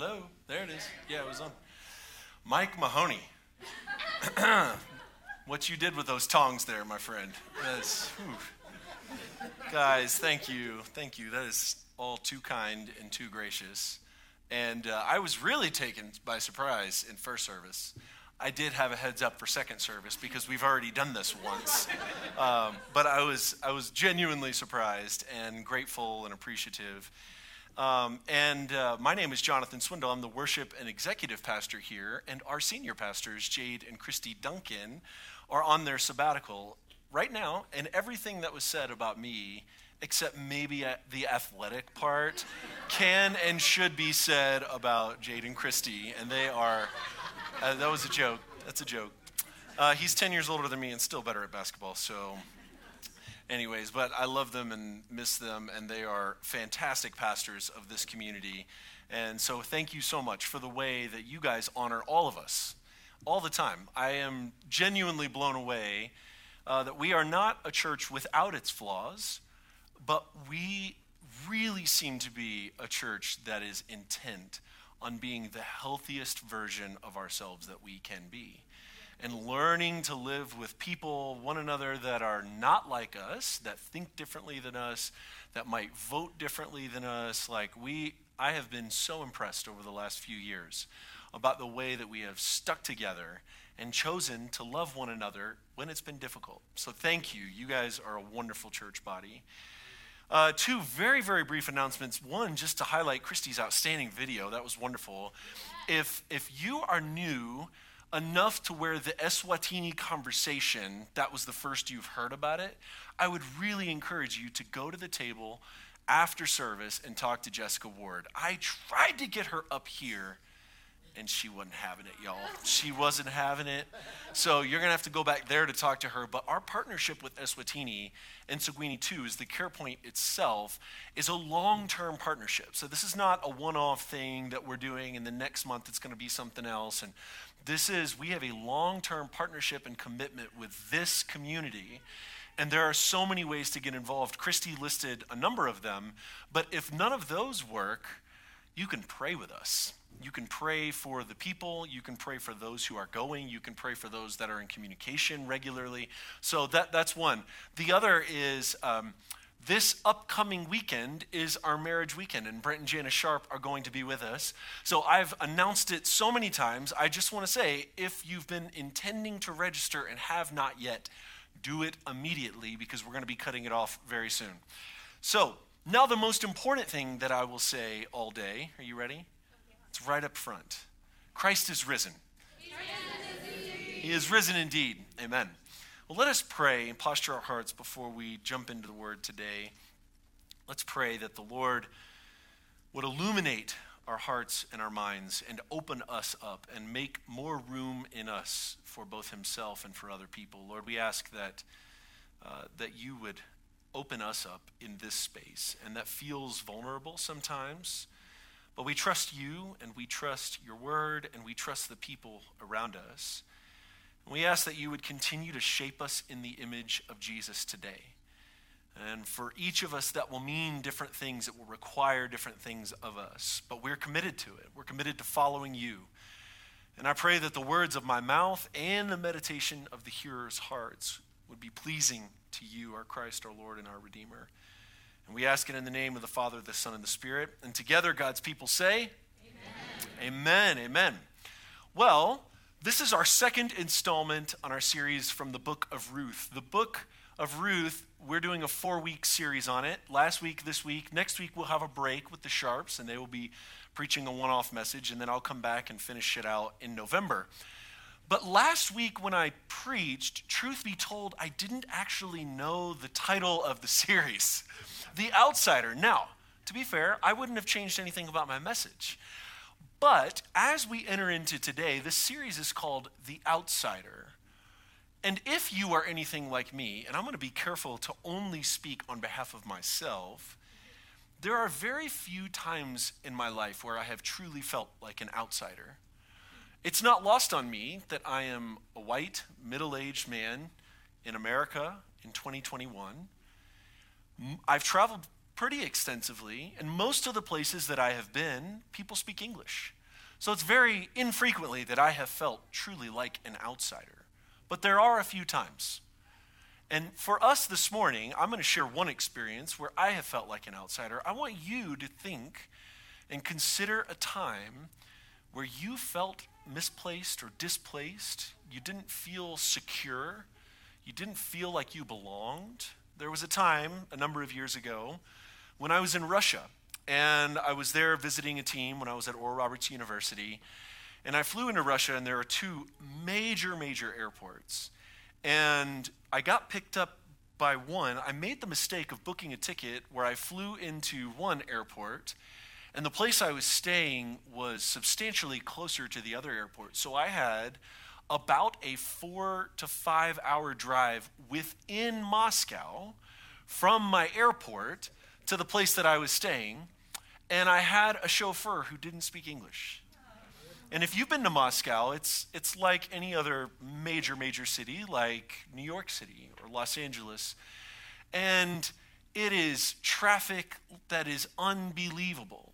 Hello, there it is. Yeah, it was on. Mike Mahoney. What you did with those tongs there, my friend. Yes. Guys, thank you. Thank you. That is all too kind and too gracious. And I was really taken by surprise in first service. I did have a heads up for second service because we've already done this once. But I was genuinely surprised and grateful and appreciative. My name is Jonathan Swindle. I'm the worship and executive pastor here, and our senior pastors, Jade and Christy Duncan, are on their sabbatical right now, and everything that was said about me, except maybe the athletic part, can and should be said about Jade and Christy, and they are, that was a joke, that's a joke. He's 10 years older than me and still better at basketball, so... Anyways, but I love them and miss them, and they are fantastic pastors of this community. And so thank you so much for the way that you guys honor all of us all the time. I am genuinely blown away that we are not a church without its flaws, but we really seem to be a church that is intent on being the healthiest version of ourselves that we can be. And learning to live with people, one another, that are not like us, that think differently than us, that might vote differently than us. I have been so impressed over the last few years about the way that we have stuck together and chosen to love one another when it's been difficult. So thank you. You guys are a wonderful church body. Two very, very brief announcements. One, just to highlight Christy's outstanding video. That was wonderful. If you are new enough to where the Eswatini conversation, that was the first you've heard about it, I would really encourage you to go to the table after service and talk to Jessica Ward. I tried to get her up here, and she wasn't having it, y'all. She wasn't having it. So you're going to have to go back there to talk to her. But our partnership with Eswatini and Sigwini too is the CarePoint itself is a long-term partnership. So this is not a one-off thing that we're doing, and the next month it's going to be something else. And we have a long-term partnership and commitment with this community. And there are so many ways to get involved. Christy listed a number of them. But if none of those work, you can pray with us. You can pray for the people. You can pray for those who are going. You can pray for those that are in communication regularly. So that's one. The other is this upcoming weekend is our marriage weekend, and Brent and Janice Sharp are going to be with us. So I've announced it so many times. I just want to say, if you've been intending to register and have not yet, do it immediately because we're going to be cutting it off very soon. So now the most important thing that I will say all day. Are you ready? It's right up front. Christ is risen. He is risen indeed. Amen. Well, let us pray and posture our hearts before we jump into the word today. Let's pray that the Lord would illuminate our hearts and our minds and open us up and make more room in us for both himself and for other people. Lord, we ask that you would open us up in this space, and that feels vulnerable sometimes. But we trust you, and we trust your word, and we trust the people around us. And we ask that you would continue to shape us in the image of Jesus today. And for each of us, that will mean different things. It will require different things of us. But we're committed to it. We're committed to following you. And I pray that the words of my mouth and the meditation of the hearers' hearts would be pleasing to you, our Christ, our Lord, and our Redeemer. And we ask it in the name of the Father, the Son, and the Spirit. And together, God's people say, Amen. Amen. Amen. Well, this is our second installment on our series from the book of Ruth. The book of Ruth, we're doing a 4-week series on it. Last week, this week, next week, we'll have a break with the Sharps, and they will be preaching a one-off message, and then I'll come back and finish it out in November. But last week when I preached, truth be told, I didn't actually know the title of the series, The Outsider. Now, to be fair, I wouldn't have changed anything about my message. But as we enter into today, this series is called The Outsider. And if you are anything like me, and I'm going to be careful to only speak on behalf of myself, there are very few times in my life where I have truly felt like an outsider. It's not lost on me that I am a white, middle-aged man in America in 2021. I've traveled pretty extensively, and most of the places that I have been, people speak English. So it's very infrequently that I have felt truly like an outsider. But there are a few times. And for us this morning, I'm going to share one experience where I have felt like an outsider. I want you to think and consider a time where you felt misplaced or displaced. You didn't feel secure. You didn't feel like you belonged. There was a time a number of years ago when I was in Russia. And I was there visiting a team when I was at Oral Roberts University. And I flew into Russia, and there are two major, major airports. And I got picked up by one. I made the mistake of booking a ticket where I flew into one airport, and the place I was staying was substantially closer to the other airport. So I had about a 4 to 5 hour drive within Moscow from my airport to the place that I was staying, and I had a chauffeur who didn't speak English. And if you've been to Moscow, it's like any other major, major city, like New York City or Los Angeles. And it is traffic that is unbelievable.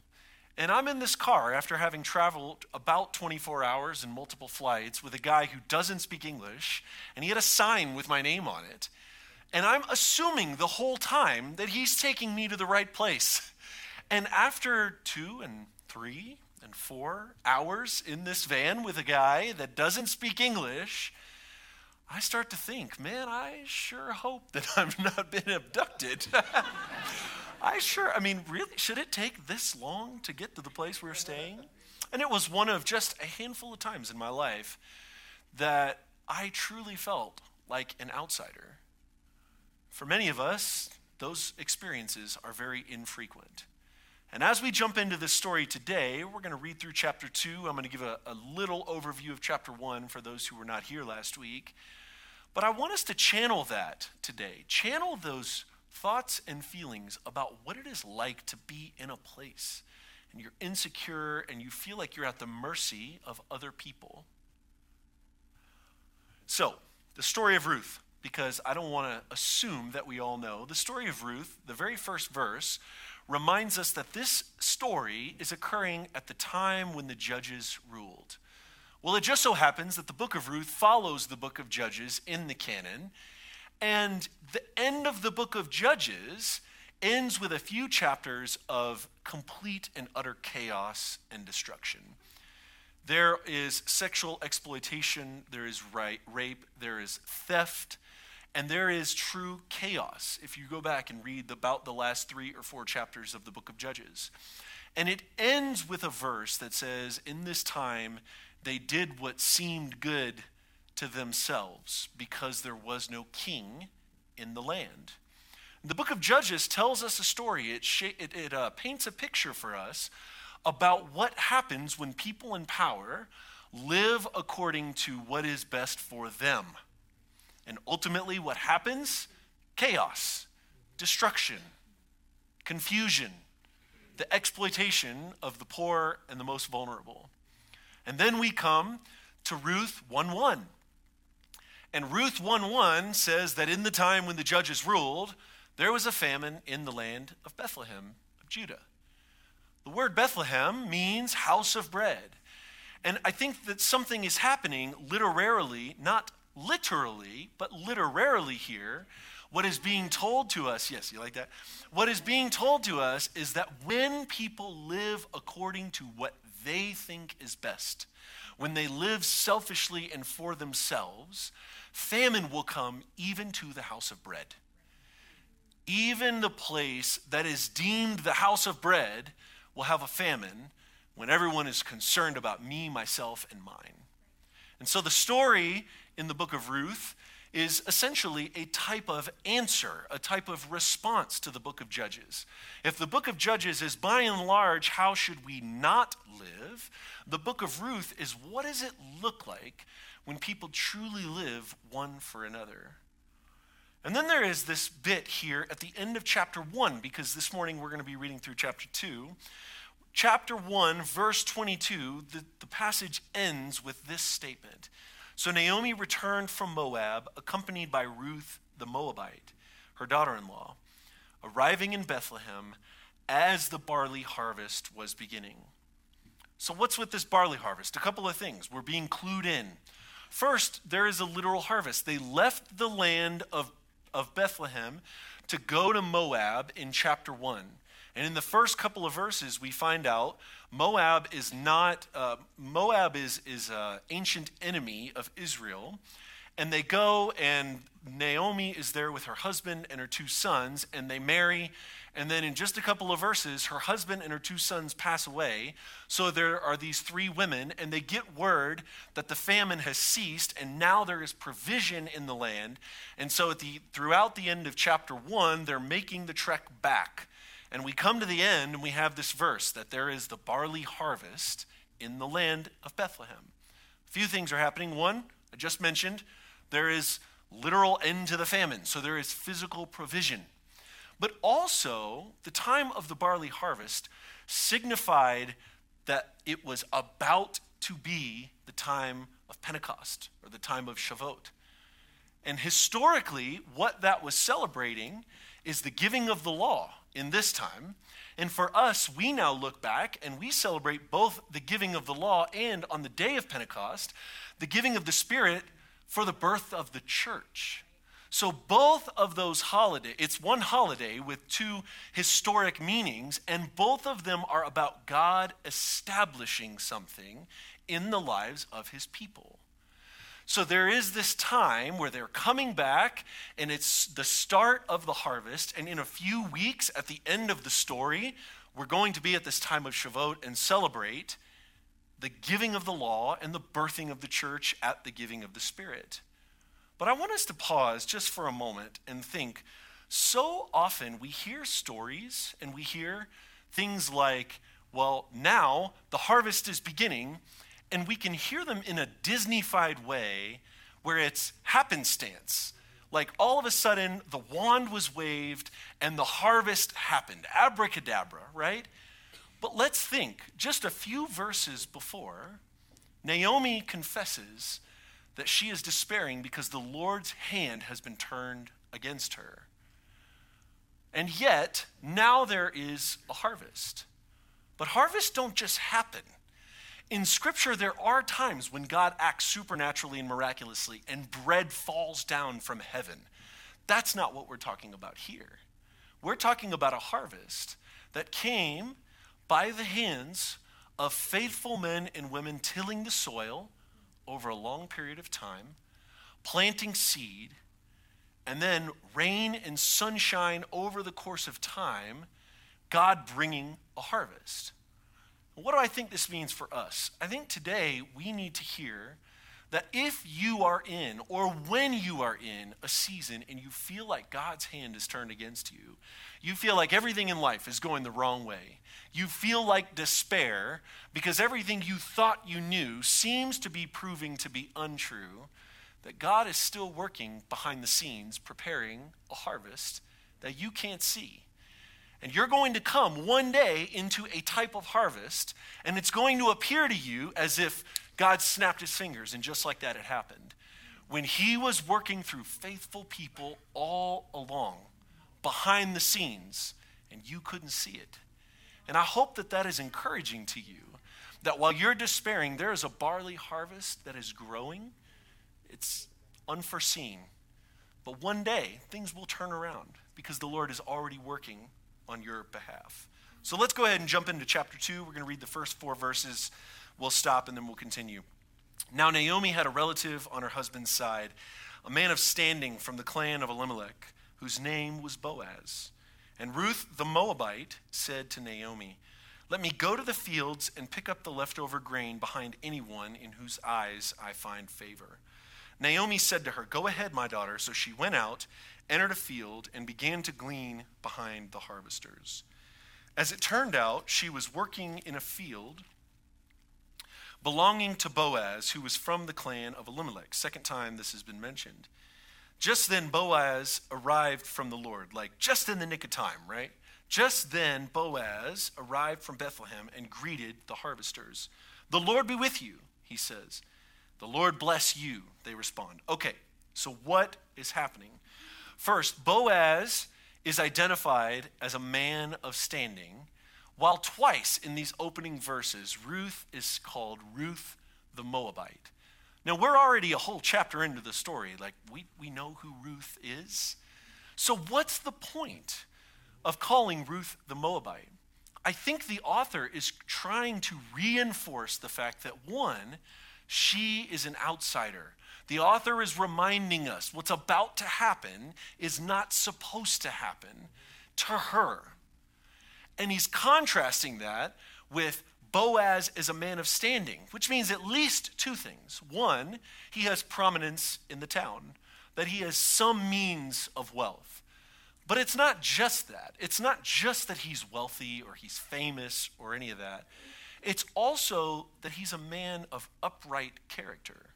And I'm in this car after having traveled about 24 hours and multiple flights with a guy who doesn't speak English, and he had a sign with my name on it. And I'm assuming the whole time that he's taking me to the right place. And after 2 and 3 and 4 hours in this van with a guy that doesn't speak English, I start to think, man, I sure hope that I've not been abducted. Really, should it take this long to get to the place we're staying? And it was one of just a handful of times in my life that I truly felt like an outsider. For many of us, those experiences are very infrequent. And as we jump into this story today, we're going to read through chapter 2. I'm going to give a little overview of chapter 1 for those who were not here last week. But I want us to channel that today. Channel those thoughts and feelings about what it is like to be in a place, and you're insecure, and you feel like you're at the mercy of other people. So, the story of Ruth. Because I don't want to assume that we all know. The story of Ruth, the very first verse, reminds us that this story is occurring at the time when the judges ruled. Well, it just so happens that the book of Ruth follows the book of Judges in the canon, and the end of the book of Judges ends with a few chapters of complete and utter chaos and destruction. There is sexual exploitation, there is rape, there is theft, and there is true chaos, if you go back and read about the last 3 or 4 chapters of the book of Judges. And it ends with a verse that says, in this time, they did what seemed good to themselves because there was no king in the land. The book of Judges tells us a story. It paints a picture for us about what happens when people in power live according to what is best for them. And ultimately what happens? Chaos, destruction, confusion, the exploitation of the poor and the most vulnerable. And then we come to Ruth 1:1. And Ruth 1:1 says that in the time when the judges ruled, there was a famine in the land of Bethlehem of Judah. The word Bethlehem means house of bread. And I think that something is happening literarily, not literally, but literarily here. What is being told to us, yes, you like that? What is being told to us is that when people live according to what they think is best, when they live selfishly and for themselves, famine will come even to the house of bread. Even the place that is deemed the house of bread will have a famine when everyone is concerned about me, myself, and mine. And so the story in the book of Ruth is essentially a type of answer, a type of response to the book of Judges. If the book of Judges is by and large, how should we not live? The book of Ruth is, what does it look like when people truly live one for another? And then there is this bit here at the end of chapter 1, because this morning we're going to be reading through chapter 2. Chapter 1, verse 22, the passage ends with this statement. So Naomi returned from Moab, accompanied by Ruth the Moabite, her daughter-in-law. arriving in Bethlehem as the barley harvest was beginning. So what's with this barley harvest? A couple of things. We're being clued in. First, there is a literal harvest. They left the land of Bethlehem to go to Moab in chapter 1. And in the first couple of verses, we find out Moab is not, Moab is an ancient enemy of Israel. And they go, and Naomi is there with her husband and her two sons, and they marry. And then in just a couple of verses, her husband and her two sons pass away. So there are these three women, and they get word that the famine has ceased, and now there is provision in the land. And so throughout the end of chapter 1, they're making the trek back. And we come to the end, and we have this verse, that there is the barley harvest in the land of Bethlehem. A few things are happening. One, I just mentioned, there is literal end to the famine, so there is physical provision. But also, the time of the barley harvest signified that it was about to be the time of Pentecost, or the time of Shavuot. And historically, what that was celebrating is the giving of the law in this time. And for us, we now look back and we celebrate both the giving of the law and, on the day of Pentecost, the giving of the Spirit for the birth of the church. So both of those holidays, it's one holiday with two historic meanings, and both of them are about God establishing something in the lives of his people. So there is this time where they're coming back, and it's the start of the harvest, and in a few weeks at the end of the story, we're going to be at this time of Shavuot and celebrate the giving of the law and the birthing of the church at the giving of the Spirit. But I want us to pause just for a moment and think, so often we hear stories and we hear things like, well, now the harvest is beginning. And we can hear them in a Disney-fied way where it's happenstance. Like all of a sudden, the wand was waved and the harvest happened. Abracadabra, right? But let's think, just a few verses before, Naomi confesses that she is despairing because the Lord's hand has been turned against her. And yet, now there is a harvest. But harvests don't just happen. In Scripture, there are times when God acts supernaturally and miraculously, and bread falls down from heaven. That's not what we're talking about here. We're talking about a harvest that came by the hands of faithful men and women tilling the soil over a long period of time, planting seed, and then rain and sunshine over the course of time, God bringing a harvest. What do I think this means for us? I think today we need to hear that if you are in, or when you are in, a season and you feel like God's hand is turned against you, you feel like everything in life is going the wrong way, you feel like despair because everything you thought you knew seems to be proving to be untrue, that God is still working behind the scenes preparing a harvest that you can't see. And you're going to come one day into a type of harvest, and it's going to appear to you as if God snapped his fingers, and just like that it happened. When he was working through faithful people all along, behind the scenes, and you couldn't see it. And I hope that that is encouraging to you, that while you're despairing, there is a barley harvest that is growing. It's unforeseen. But one day, things will turn around, because the Lord is already working on your behalf. So let's go ahead and jump into chapter 2. We're going to read the first 4 verses. We'll stop and then we'll continue. Now Naomi had a relative on her husband's side, a man of standing from the clan of Elimelech, whose name was Boaz. And Ruth the Moabite said to Naomi, "Let me go to the fields and pick up the leftover grain behind anyone in whose eyes I find favor." Naomi said to her, "Go ahead, my daughter." So she went out, entered a field, and began to glean behind the harvesters. As it turned out, she was working in a field belonging to Boaz, who was from the clan of Elimelech. Second time this has been mentioned. Just then Boaz arrived from the Lord, like just in the nick of time, right? Just then Boaz arrived from Bethlehem and greeted the harvesters. "The Lord be with you," he says. "The Lord bless you," they respond. Okay, so what is happening? First, Boaz is identified as a man of standing, while twice in these opening verses, Ruth is called Ruth the Moabite. Now, we're already a whole chapter into the story. Like, we know who Ruth is. So what's the point of calling Ruth the Moabite? I think the author is trying to reinforce the fact that, one, she is an outsider. The author is reminding us what's about to happen is not supposed to happen to her. And he's contrasting that with Boaz as a man of standing, which means at least two things. One, he has prominence in the town, that he has some means of wealth. But it's not just that. It's not just that he's wealthy or he's famous or any of that. It's also that he's a man of upright character.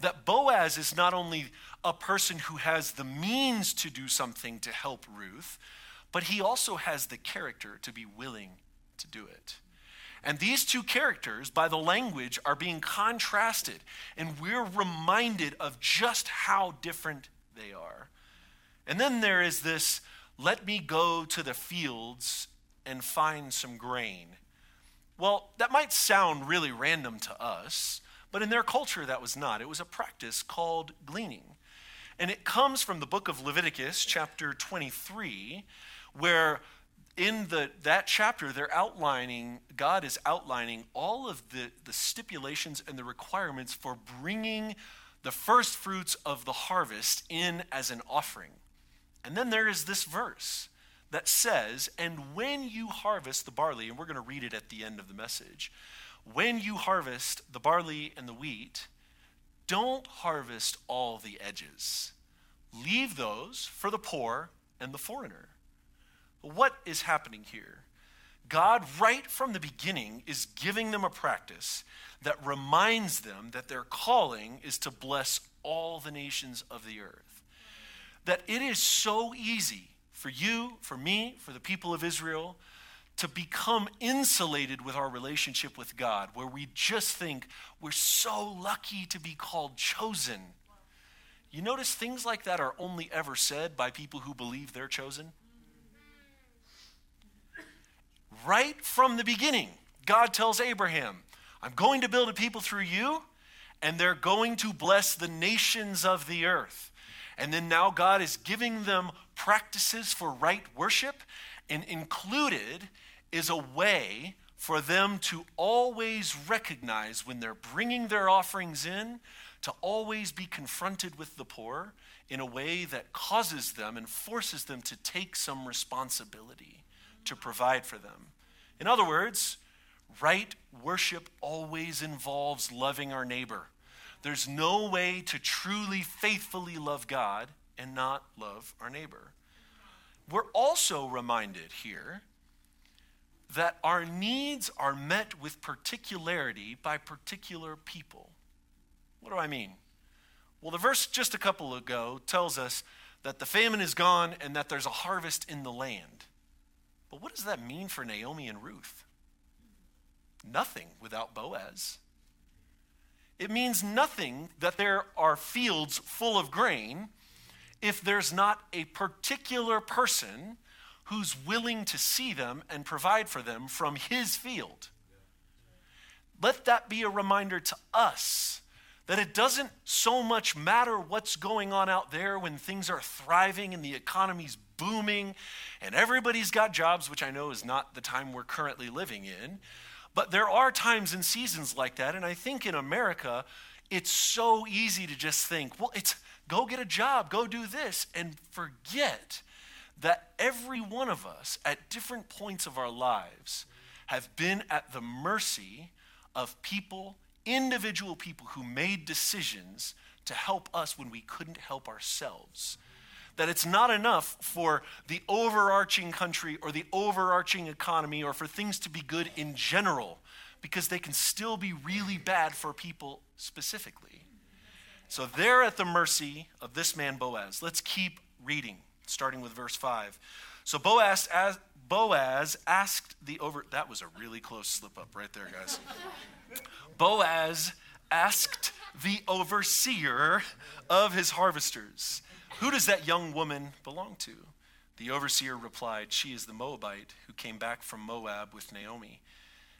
That Boaz is not only a person who has the means to do something to help Ruth, but he also has the character to be willing to do it. And these two characters, by the language, are being contrasted, and we're reminded of just how different they are. And then there is this, let me go to the fields and find some grain. Well, that might sound really random to us, but in their culture that was not. It was a practice called gleaning. And it comes from the book of Leviticus, chapter 23, where in that chapter, they're outlining, God is outlining all of the stipulations and the requirements for bringing the first fruits of the harvest in as an offering. And then there is this verse that says, and when you harvest the barley, and we're going to read it at the end of the message, when you harvest the barley and the wheat, don't harvest all the edges. Leave those for the poor and the foreigner. What is happening here? God, right from the beginning, is giving them a practice that reminds them that their calling is to bless all the nations of the earth. That it is so easy for you, for me, for the people of Israel, to become insulated with our relationship with God, where we just think we're so lucky to be called chosen. You notice things like that are only ever said by people who believe they're chosen. Right from the beginning, God tells Abraham, I'm going to build a people through you, and they're going to bless the nations of the earth. And then now God is giving them practices for right worship, and included is a way for them to always recognize when they're bringing their offerings in, to always be confronted with the poor in a way that causes them and forces them to take some responsibility to provide for them. In other words, right worship always involves loving our neighbor. There's no way to truly, faithfully love God and not love our neighbor. We're also reminded here that our needs are met with particularity by particular people. What do I mean? Well, the verse just a couple ago tells us that the famine is gone and that there's a harvest in the land. But what does that mean for Naomi and Ruth? Nothing without Boaz. It means nothing that there are fields full of grain if there's not a particular person who's willing to see them and provide for them from his field. Let that be a reminder to us that it doesn't so much matter what's going on out there when things are thriving and the economy's booming and everybody's got jobs, which I know is not the time we're currently living in, but there are times and seasons like that, and I think in America, it's so easy to just think, well, it's go get a job, go do this, and forget that every one of us at different points of our lives have been at the mercy of people, individual people who made decisions to help us when we couldn't help ourselves. That it's not enough for the overarching country or the overarching economy or for things to be good in general, because they can still be really bad for people specifically. So they're at the mercy of this man Boaz. Let's keep reading, starting with verse 5. So Boaz asked that was a really close slip up right there, guys. Boaz asked the overseer of his harvesters, who does that young woman belong to? The overseer replied, "She is the Moabite who came back from Moab with Naomi."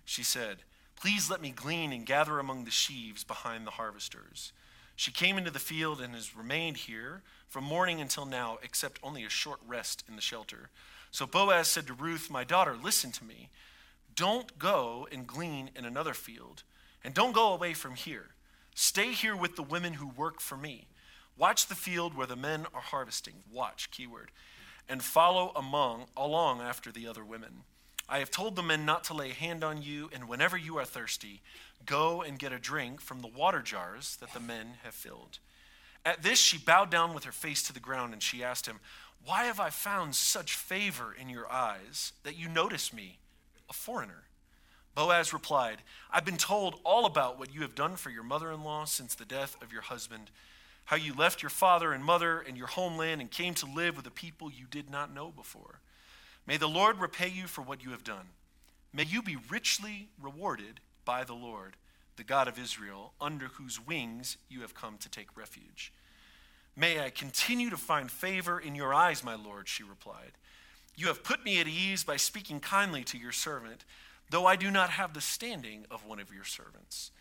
She said, "Please let me glean and gather among the sheaves behind the harvesters. She came into the field and has remained here from morning until now, except only a short rest in the shelter." So Boaz said to Ruth, "My daughter, listen to me. Don't go and glean in another field, and don't go away from here. Stay here with the women who work for me. Watch the field where the men are harvesting." Watch, keyword. "And follow along after the other women. I have told the men not to lay hand on you, and whenever you are thirsty, go and get a drink from the water jars that the men have filled." At this, she bowed down with her face to the ground, and she asked him, "Why have I found such favor in your eyes that you notice me, a foreigner?" Boaz replied, "I've been told all about what you have done for your mother-in-law since the death of your husband, how you left your father and mother and your homeland and came to live with a people you did not know before. May the Lord repay you for what you have done. May you be richly rewarded by the Lord, the God of Israel, under whose wings you have come to take refuge." "May I continue to find favor in your eyes, my Lord," she replied. "You have put me at ease by speaking kindly to your servant, though I do not have the standing of one of your servants."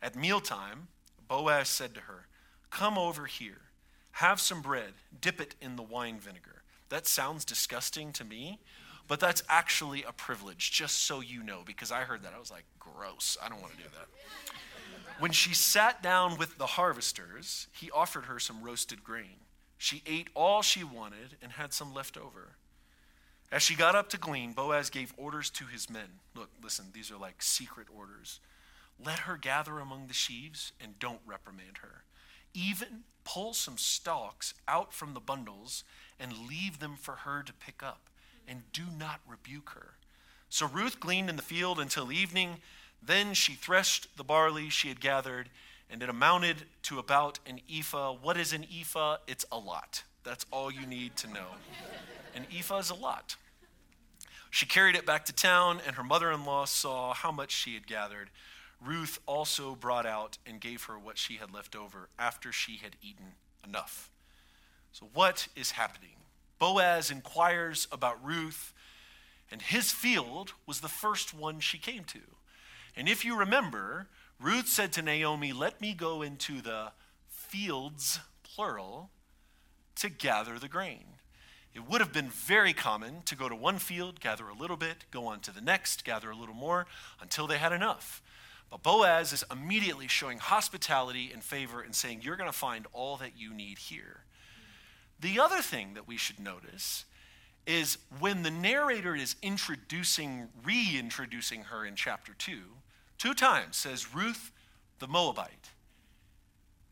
At mealtime, Boaz said to her, "Come over here, have some bread, dip it in the wine vinegar." That sounds disgusting to me, but that's actually a privilege, just so you know, because I heard that. I was like, gross, I don't want to do that. When she sat down with the harvesters, he offered her some roasted grain. She ate all she wanted and had some left over. As she got up to glean, Boaz gave orders to his men. Look, listen, these are like secret orders. "Let her gather among the sheaves and don't reprimand her. Even pull some stalks out from the bundles and leave them for her to pick up, and do not rebuke her." So Ruth gleaned in the field until evening. Then she threshed the barley she had gathered, and it amounted to about an ephah. What is an ephah? It's a lot. That's all you need to know. An ephah is a lot. She carried it back to town, and her mother-in-law saw how much she had gathered. Ruth also brought out and gave her what she had left over after she had eaten enough. So what is happening? Boaz inquires about Ruth, and his field was the first one she came to. And if you remember, Ruth said to Naomi, "Let me go into the fields," plural, "to gather the grain." It would have been very common to go to one field, gather a little bit, go on to the next, gather a little more, until they had enough. But Boaz is immediately showing hospitality and favor and saying, "You're going to find all that you need here." The other thing that we should notice is when the narrator is reintroducing her in chapter 2, two times says Ruth the Moabite.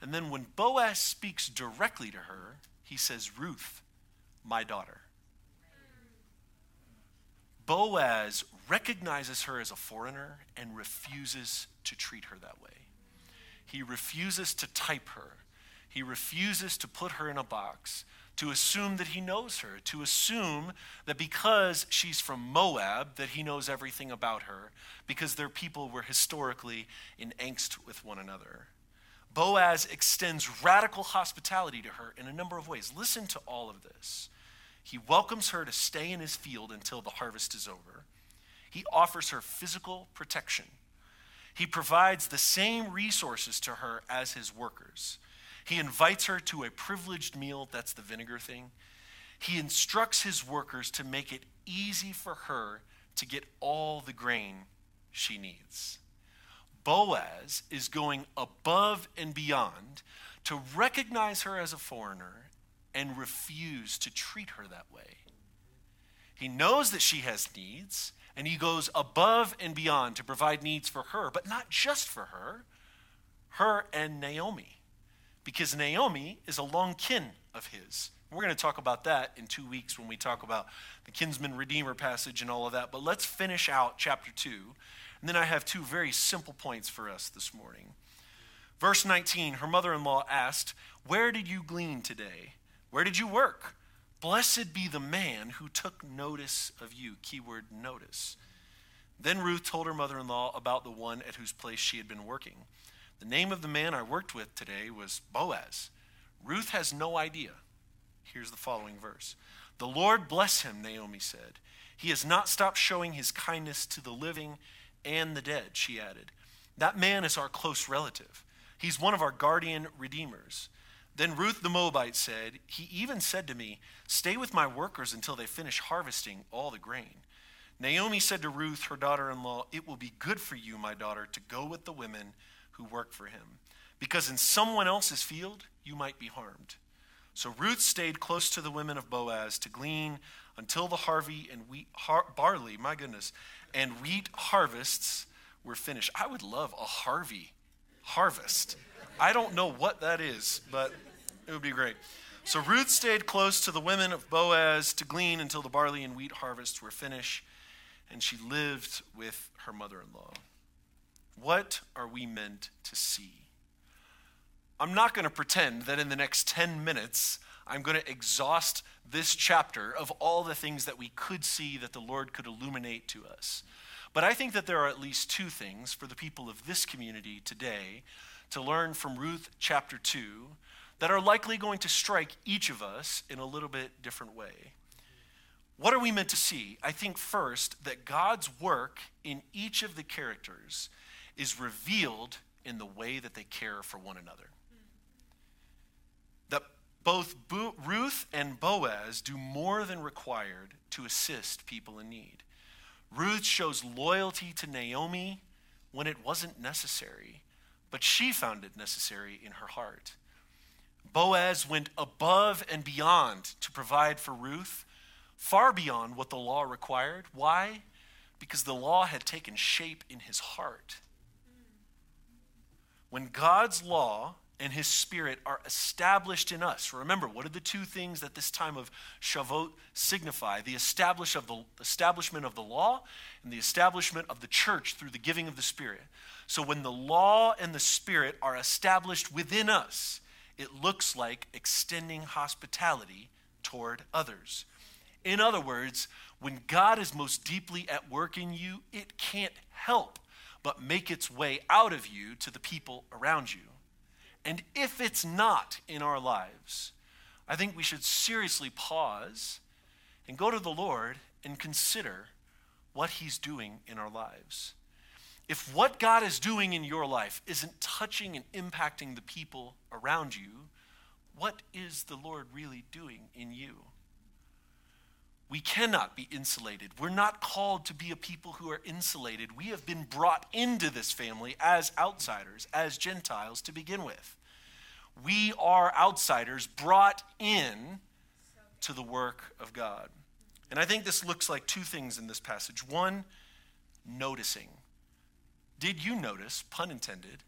And then when Boaz speaks directly to her, he says, "Ruth, my daughter." Boaz recognizes her as a foreigner and refuses to treat her that way. He refuses to type her. He refuses to put her in a box, to assume that he knows her, to assume that because she's from Moab that he knows everything about her, because their people were historically in angst with one another. Boaz extends radical hospitality to her in a number of ways. Listen to all of this. He welcomes her to stay in his field until the harvest is over. He offers her physical protection. He provides the same resources to her as his workers. He invites her to a privileged meal. That's the vinegar thing. He instructs his workers to make it easy for her to get all the grain she needs. Boaz is going above and beyond to recognize her as a foreigner and refuse to treat her that way. He knows that she has needs, and he goes above and beyond to provide needs for her, but not just for her and Naomi, because Naomi is a long kin of his. We're going to talk about that in 2 weeks when we talk about the kinsman redeemer passage and all of that, but let's finish out chapter 2. And then I have two very simple points for us this morning. Verse 19, her mother-in-law asked, "Where did you glean today? Where did you work? Blessed be the man who took notice of you." Keyword, notice. Then Ruth told her mother-in-law about the one at whose place she had been working. "The name of the man I worked with today was Boaz." Ruth has no idea. Here's the following verse. The Lord bless him, Naomi said. He has not stopped showing his kindness to the living and the dead, she added. That man is our close relative. He's one of our guardian redeemers. Then Ruth the Moabite said, he even said to me, stay with my workers until they finish harvesting all the grain. Naomi said to Ruth, her daughter-in-law, it will be good for you, my daughter, to go with the women who work for him, because in someone else's field you might be harmed. So Ruth stayed close to the women of Boaz to glean until the barley and wheat harvests were finished. I would love a Harvey harvest. I don't know what that is, but it would be great. So Ruth stayed close to the women of Boaz to glean until the barley and wheat harvests were finished, and she lived with her mother-in-law. What are we meant to see? I'm not going to pretend that in the next 10 minutes, I'm going to exhaust this chapter of all the things that we could see that the Lord could illuminate to us. But I think that there are at least two things for the people of this community today to learn from Ruth chapter 2 that are likely going to strike each of us in a little bit different way. What are we meant to see? I think first that God's work in each of the characters is revealed in the way that they care for one another. That both Ruth and Boaz do more than required to assist people in need. Ruth shows loyalty to Naomi when it wasn't necessary, but she found it necessary in her heart. Boaz went above and beyond to provide for Ruth, far beyond what the law required. Why? Because the law had taken shape in his heart. When God's law and his spirit are established in us, remember, what are the two things that this time of Shavuot signify? The establishment of the law and the establishment of the church through the giving of the spirit. So when the law and the spirit are established within us, it looks like extending hospitality toward others. In other words, when God is most deeply at work in you, it can't help but make its way out of you to the people around you. And if it's not in our lives, I think we should seriously pause and go to the Lord and consider what he's doing in our lives. If what God is doing in your life isn't touching and impacting the people around you, what is the Lord really doing in you? We cannot be insulated. We're not called to be a people who are insulated. We have been brought into this family as outsiders, as Gentiles to begin with. We are outsiders brought in to the work of God. And I think this looks like two things in this passage. One, noticing. Did you notice, pun intended,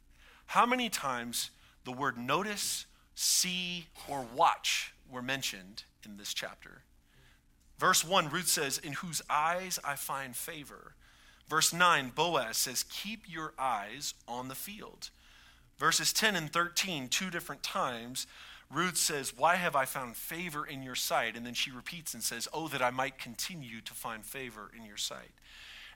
how many times the word notice, see, or watch were mentioned in this chapter? Verse 1, Ruth says, in whose eyes I find favor. Verse 9, Boaz says, keep your eyes on the field. Verses 10 and 13, two different times, Ruth says, why have I found favor in your sight? And then she repeats and says, oh, that I might continue to find favor in your sight.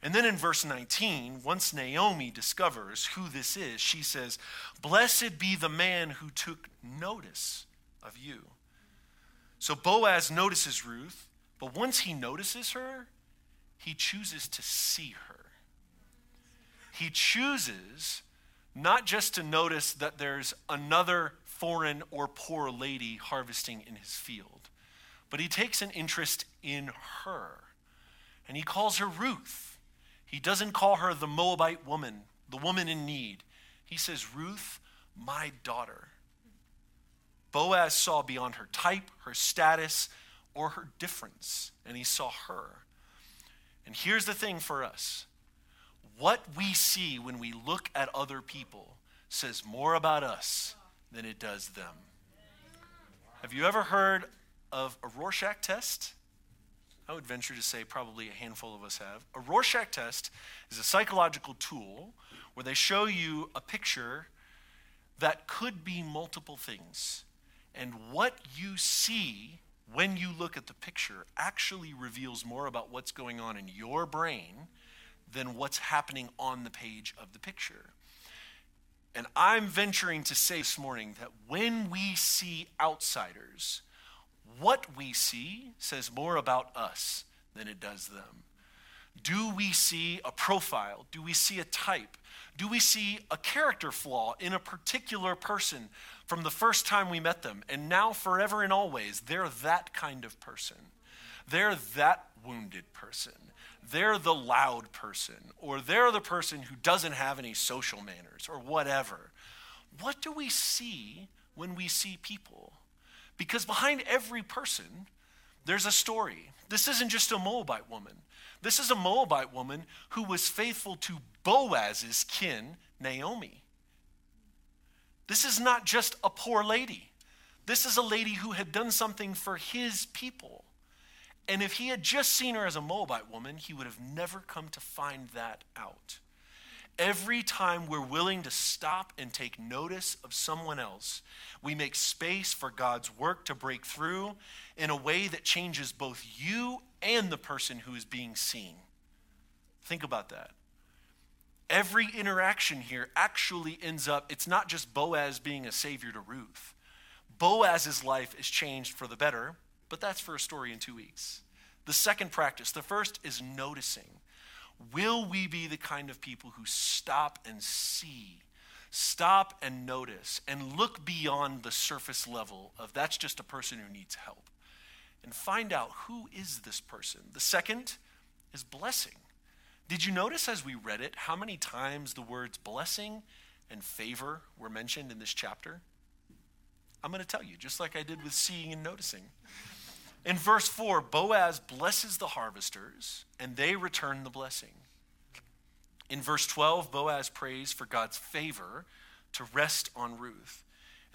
And then in verse 19, once Naomi discovers who this is, she says, blessed be the man who took notice of you. So Boaz notices Ruth, but once he notices her, he chooses to see her. He chooses not just to notice that there's another foreign or poor lady harvesting in his field, but he takes an interest in her, and he calls her Ruth. He doesn't call her the Moabite woman, the woman in need. He says, Ruth, my daughter. Boaz saw beyond her type, her status, or her difference, and he saw her. And here's the thing for us. What we see when we look at other people says more about us than it does them. Have you ever heard of a Rorschach test? I would venture to say probably a handful of us have. A Rorschach test is a psychological tool where they show you a picture that could be multiple things. And what you see when you look at the picture actually reveals more about what's going on in your brain than what's happening on the page of the picture. And I'm venturing to say this morning that when we see outsiders, What we see says more about us than it does them. Do we see a profile? Do we see a type? Do we see a character flaw in a particular person from the first time we met them? And now forever and always, they're that kind of person. They're that wounded person. They're the loud person, or they're the person who doesn't have any social manners or whatever. What do we see when we see people? Because behind every person, there's a story. This isn't just a Moabite woman. This is a Moabite woman who was faithful to Boaz's kin, Naomi. This is not just a poor lady. This is a lady who had done something for his people. And if he had just seen her as a Moabite woman, he would have never come to find that out. Every time we're willing to stop and take notice of someone else, we make space for God's work to break through in a way that changes both you and the person who is being seen. Think about that. Every interaction here actually ends up, it's not just Boaz being a savior to Ruth. Boaz's life is changed for the better, but that's for a story in 2 weeks. The second practice, the first is noticing. Will we be the kind of people who stop and see, stop and notice, and look beyond the surface level of that's just a person who needs help, and find out who is this person? The second is blessing. Did you notice as we read it how many times the words blessing and favor were mentioned in this chapter? I'm going to tell you, just like I did with seeing and noticing. In verse 4, Boaz blesses the harvesters, and they return the blessing. In verse 12, Boaz prays for God's favor to rest on Ruth.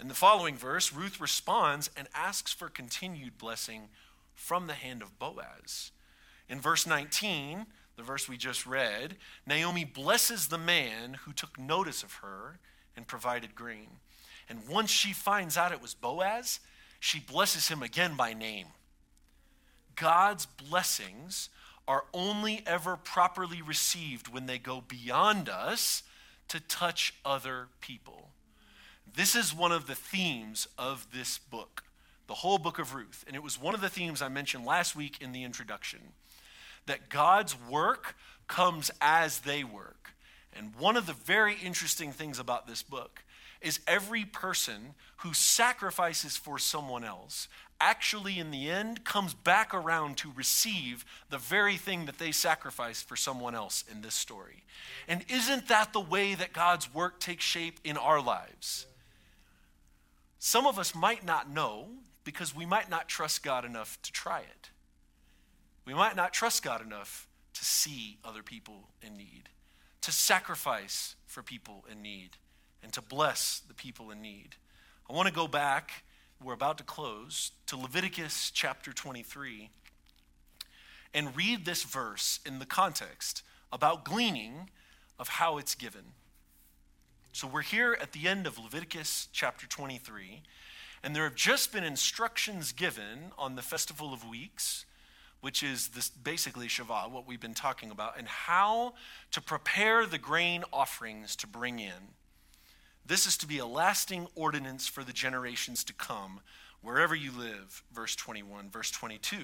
In the following verse, Ruth responds and asks for continued blessing from the hand of Boaz. In verse 19, the verse we just read, Naomi blesses the man who took notice of her and provided grain. And once she finds out it was Boaz, she blesses him again by name. God's blessings are only ever properly received when they go beyond us to touch other people. This is one of the themes of this book, the whole book of Ruth. And it was one of the themes I mentioned last week in the introduction, that God's work comes as they work. And one of the very interesting things about this book is every person who sacrifices for someone else actually in the end comes back around to receive the very thing that they sacrificed for someone else in this story. And isn't that the way that God's work takes shape in our lives? Some of us might not know because we might not trust God enough to try it. We might not trust God enough to see other people in need, to sacrifice for people in need, and to bless the people in need. I want to go back, we're about to close, to Leviticus chapter 23 and read this verse in the context about gleaning of how it's given. So we're here at the end of Leviticus chapter 23, and there have just been instructions given on the Festival of Weeks, which is this basically Shavuot, what we've been talking about, and how to prepare the grain offerings to bring in. This is to be a lasting ordinance for the generations to come, wherever you live, verse 21, verse 22.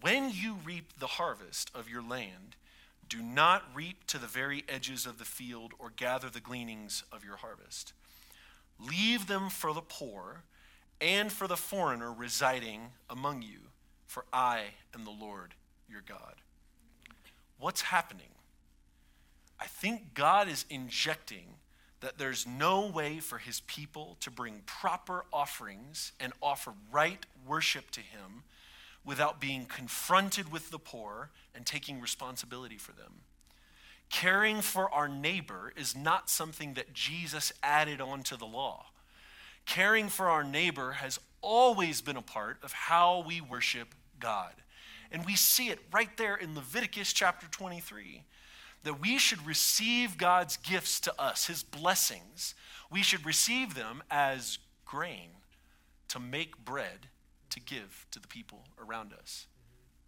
When you reap the harvest of your land, do not reap to the very edges of the field or gather the gleanings of your harvest. Leave them for the poor and for the foreigner residing among you, for I am the Lord your God. What's happening? I think God is injecting that there's no way for his people to bring proper offerings and offer right worship to him without being confronted with the poor and taking responsibility for them. Caring for our neighbor is not something that Jesus added onto the law. Caring for our neighbor has always been a part of how we worship God. And we see it right there in Leviticus chapter 23. That we should receive God's gifts to us, his blessings. We should receive them as grain to make bread to give to the people around us.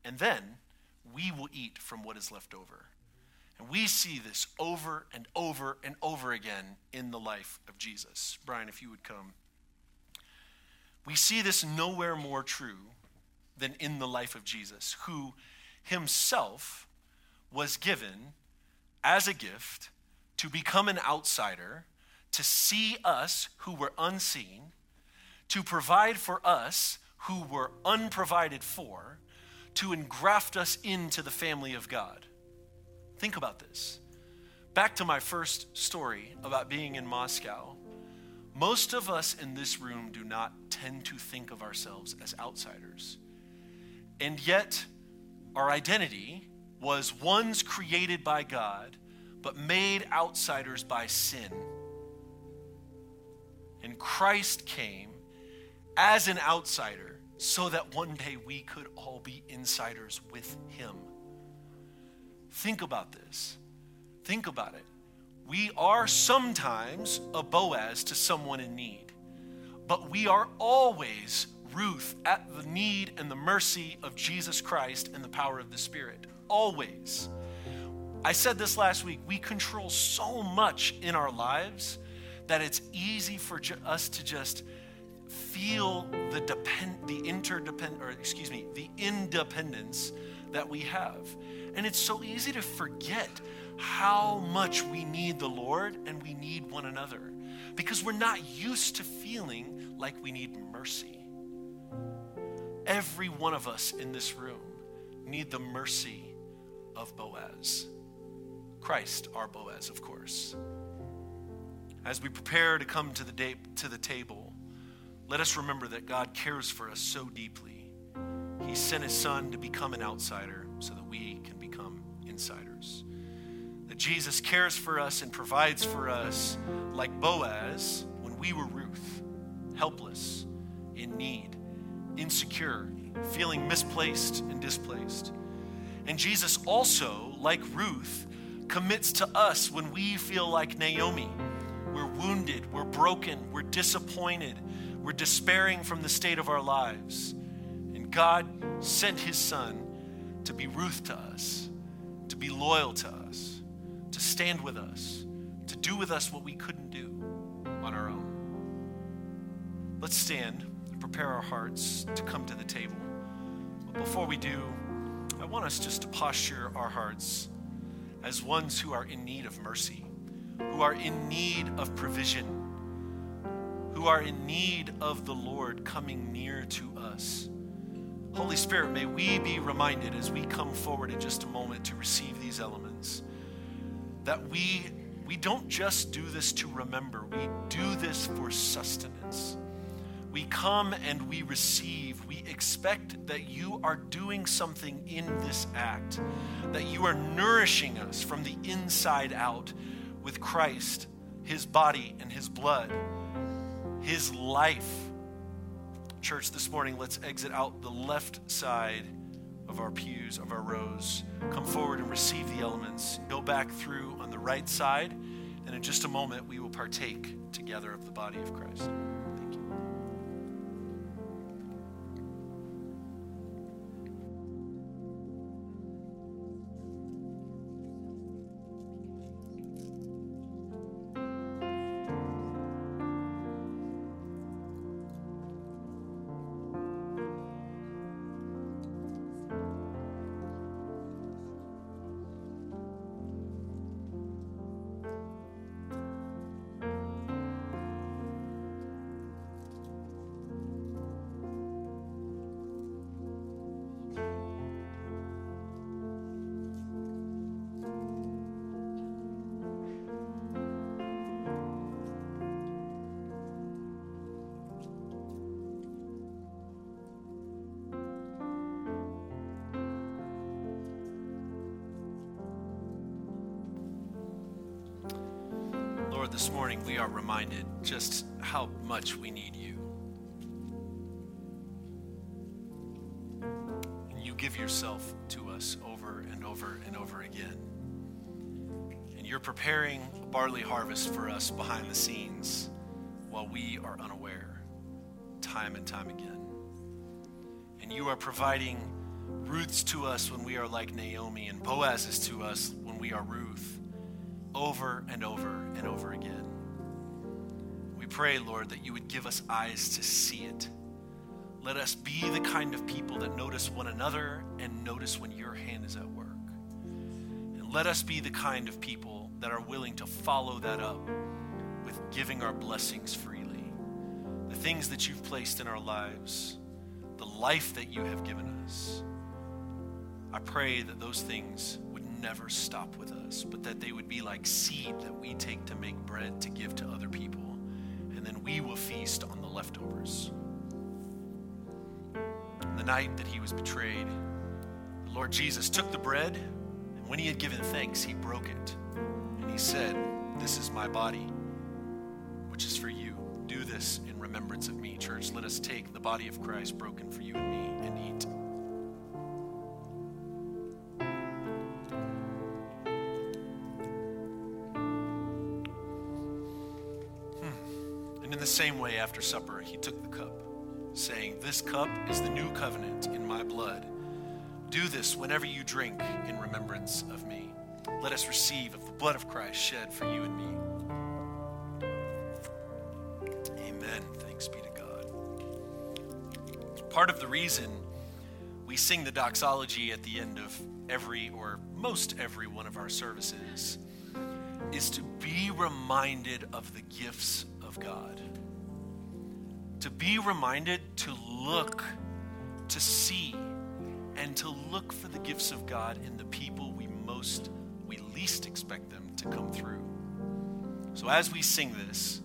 And then we will eat from what is left over. And we see this over and over and over again in the life of Jesus. Brian, if you would come. We see this nowhere more true than in the life of Jesus, who himself was given as a gift to become an outsider, to see us who were unseen, to provide for us who were unprovided for, to engraft us into the family of God. Think about this. Back to my first story about being in Moscow. Most of us in this room do not tend to think of ourselves as outsiders. And yet, our identity was ones created by God, but made outsiders by sin. And Christ came as an outsider so that one day we could all be insiders with him. Think about this. Think about it. We are sometimes a Boaz to someone in need, but we are always Ruth at the need and the mercy of Jesus Christ and the power of the Spirit. Always. I said this last week, we control so much in our lives that it's easy for us to just feel the independence that we have. And it's so easy to forget how much we need the Lord and we need one another, because we're not used to feeling like we need mercy. Every one of us in this room need the mercy of Boaz. Christ, our Boaz, of course. As we prepare to come to the table, let us remember that God cares for us so deeply. He sent his son to become an outsider so that we can become insiders. That Jesus cares for us and provides for us like Boaz when we were Ruth, helpless, in need, insecure, feeling misplaced and displaced. And Jesus also, like Ruth, commits to us when we feel like Naomi. We're wounded, we're broken, we're disappointed, we're despairing from the state of our lives. And God sent his son to be Ruth to us, to be loyal to us, to stand with us, to do with us what we couldn't do on our own. Let's stand and prepare our hearts to come to the table. But before we do, I want us just to posture our hearts as ones who are in need of mercy, who are in need of provision, who are in need of the Lord coming near to us. Holy Spirit, may we be reminded as we come forward in just a moment to receive these elements, that we don't just do this to remember, we do this for sustenance. We come and we receive. We expect that you are doing something in this act, that you are nourishing us from the inside out with Christ, his body and his blood, his life. Church, this morning, let's exit out the left side of our pews, of our rows. Come forward and receive the elements. Go back through on the right side, and in just a moment, we will partake together of the body of Christ. Thank you. This morning, we are reminded just how much we need you. And you give yourself to us over and over and over again. And you're preparing a barley harvest for us behind the scenes while we are unaware, time and time again. And you are providing Ruths to us when we are like Naomi, and Boazes to us when we are Ruth, over and over and over again. We pray, Lord, that you would give us eyes to see it, Let us be the kind of people that notice one another and notice when your hand is at work. And let us be the kind of people that are willing to follow that up with giving our blessings freely. The things that you've placed in our lives, the life that you have given us. I pray that those things would never stop with us, but that they would be like seed that we take to make bread to give to other people. And then we will feast on the leftovers. The night that he was betrayed, the Lord Jesus took the bread, and when he had given thanks, he broke it. And he said, "This is my body, which is for you. Do this in remembrance of me." Church, let us take the body of Christ broken for you and me and eat. And in the same way, after supper, he took the cup, saying, "This cup is the new covenant in my blood. Do this whenever you drink in remembrance of me." Let us receive of the blood of Christ shed for you and me. Amen. Thanks be to God. Part of the reason we sing the doxology at the end of every or most every one of our services is to be reminded of the gifts of God. To be reminded to look, to see, and to look for the gifts of God in the people we least expect them to come through. So as we sing this,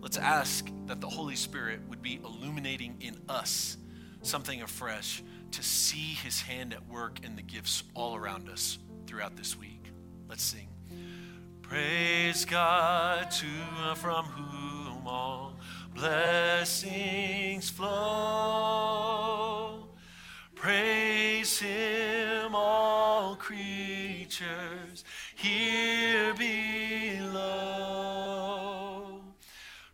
let's ask that the Holy Spirit would be illuminating in us something afresh to see his hand at work in the gifts all around us throughout this week. Let's sing. Praise God from whom all blessings flow. Praise him, all creatures here below.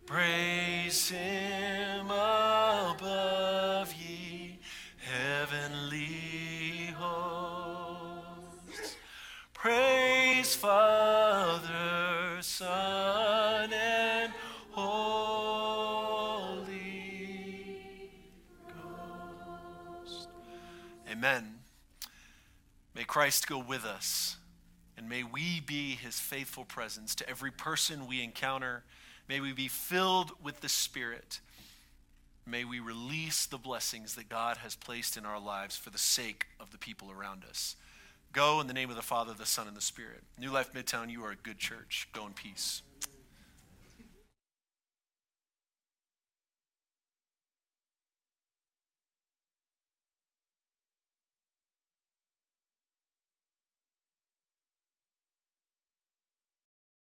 Praise him above, ye heavenly hosts. Praise Father, Son, and Amen. May Christ go with us, and may we be his faithful presence to every person we encounter. May we be filled with the Spirit. May we release the blessings that God has placed in our lives for the sake of the people around us. Go in the name of the Father, the Son, and the Spirit. New Life Midtown, you are a good church. Go in peace.